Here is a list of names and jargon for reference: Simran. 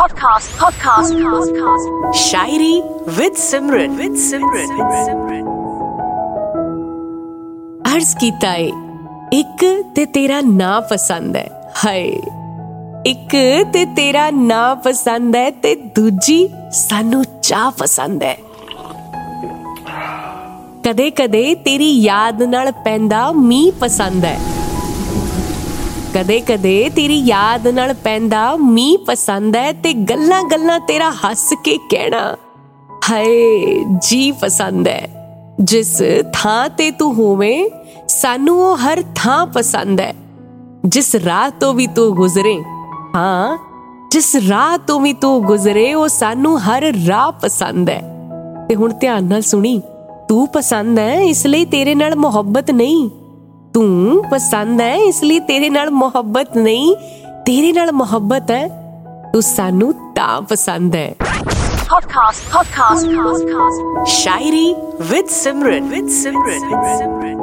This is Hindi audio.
पॉडकास्ट शायरी विद सिमरन अर्ज कीता है, इक ते तेरा ना पसंद है, हाय इक ते तेरा ना पसंद है ते दूजी सानू चा पसंद है। कदे कदे तेरी याद नाल पैंदा मी पसंद है, कदे कदे तेरी याद नाल पैंदा मी पसंद है ते गल्ला गल्ला तेरा हंस के कहना हाय जी पसंद है। जिस थां ते तू होवे सानू ओ हर थां पसंद है, जिस राह तो भी तू गुजरे, हाँ जिस राह तो भी तू गुजरे ओ सानू हर राह पसंद है। ते हुण ध्यान नाल सुनी, तू पसंद है इसलिए तेरे नाल मोहब्बत नहीं, तू पसंद है इसलिए तेरे नाल मोहब्बत नहीं, तेरे नाल मोहब्बत है तू सानू तां पसंद है। Podcast shayari with Simran